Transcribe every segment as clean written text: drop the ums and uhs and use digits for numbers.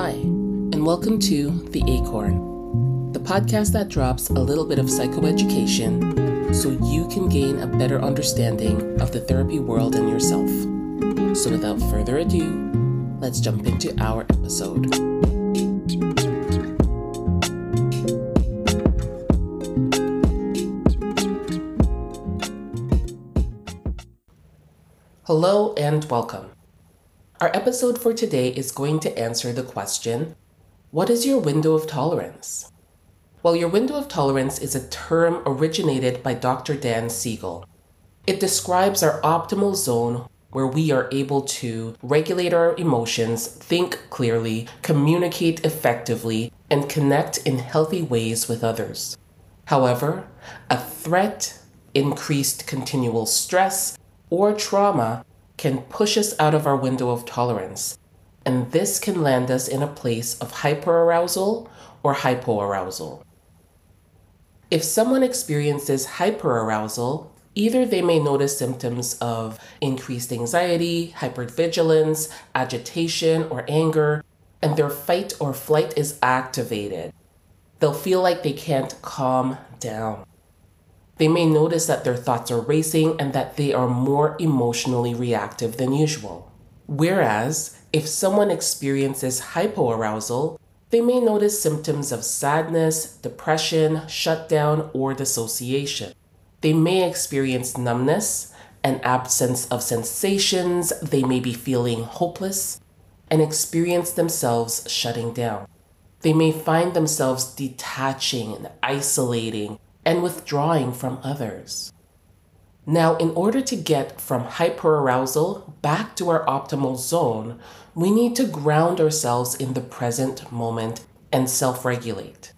Hi, and welcome to The Acorn, the podcast that drops a little bit of psychoeducation so you can gain a better understanding of the therapy world and yourself. So without further ado, let's jump into our episode. Hello and welcome. Our episode for today is going to answer the question, what is your window of tolerance? Well, your window of tolerance is a term originated by Dr. Dan Siegel. It describes our optimal zone where we are able to regulate our emotions, think clearly, communicate effectively, and connect in healthy ways with others. However, a threat, increased continual stress, or trauma can push us out of our window of tolerance, and this can land us in a place of hyperarousal or hypoarousal. If someone experiences hyperarousal, either they may notice symptoms of increased anxiety, hypervigilance, agitation, or anger, and their fight or flight is activated. They'll feel like they can't calm down. They may notice that their thoughts are racing and that they are more emotionally reactive than usual. Whereas, if someone experiences hypoarousal, they may notice symptoms of sadness, depression, shutdown, or dissociation. They may experience numbness, an absence of sensations, they may be feeling hopeless, and experience themselves shutting down. They may find themselves detaching and isolating, and withdrawing from others. Now, in order to get from hyperarousal back to our optimal zone, we need to ground ourselves in the present moment and self-regulate.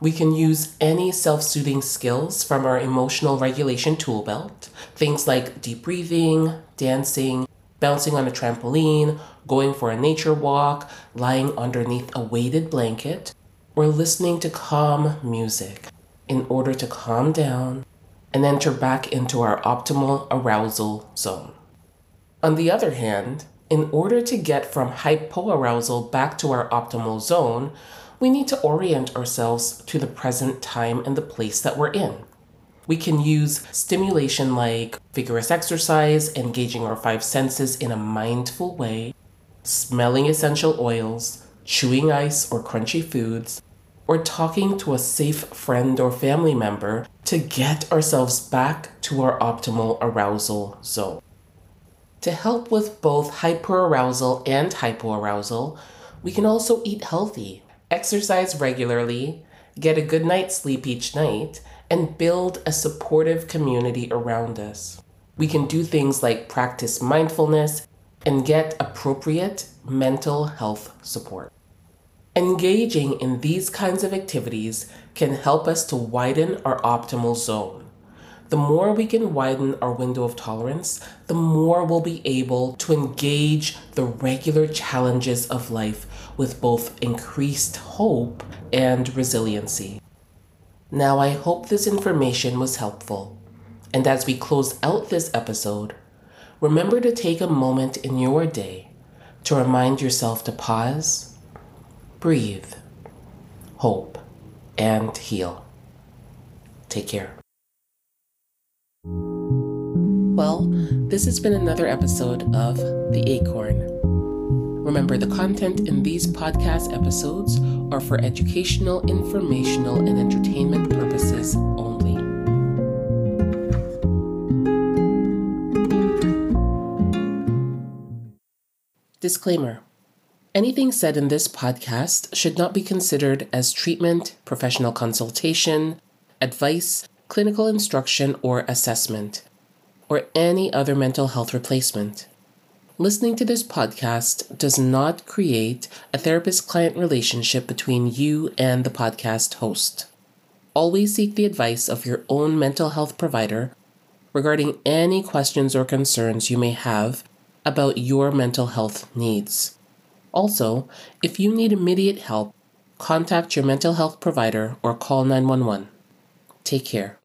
We can use any self-soothing skills from our emotional regulation tool belt, things like deep breathing, dancing, bouncing on a trampoline, going for a nature walk, lying underneath a weighted blanket, or listening to calm music, in order to calm down and enter back into our optimal arousal zone. On the other hand, in order to get from hypoarousal back to our optimal zone, we need to orient ourselves to the present time and the place that we're in. We can use stimulation like vigorous exercise, engaging our five senses in a mindful way, smelling essential oils, chewing ice or crunchy foods, or talking to a safe friend or family member to get ourselves back to our optimal arousal zone. To help with both hyperarousal and hypoarousal, we can also eat healthy, exercise regularly, get a good night's sleep each night, and build a supportive community around us. We can do things like practice mindfulness and get appropriate mental health support. Engaging in these kinds of activities can help us to widen our optimal zone. The more we can widen our window of tolerance, the more we'll be able to engage the regular challenges of life with both increased hope and resiliency. Now, I hope this information was helpful. And as we close out this episode, remember to take a moment in your day to remind yourself to pause, breathe, hope, and heal. Take care. Well, this has been another episode of The Acorn. Remember, the content in these podcast episodes are for educational, informational, and entertainment purposes only. Disclaimer. Anything said in this podcast should not be considered as treatment, professional consultation, advice, clinical instruction or assessment, or any other mental health replacement. Listening to this podcast does not create a therapist-client relationship between you and the podcast host. Always seek the advice of your own mental health provider regarding any questions or concerns you may have about your mental health needs. Also, if you need immediate help, contact your mental health provider or call 911. Take care.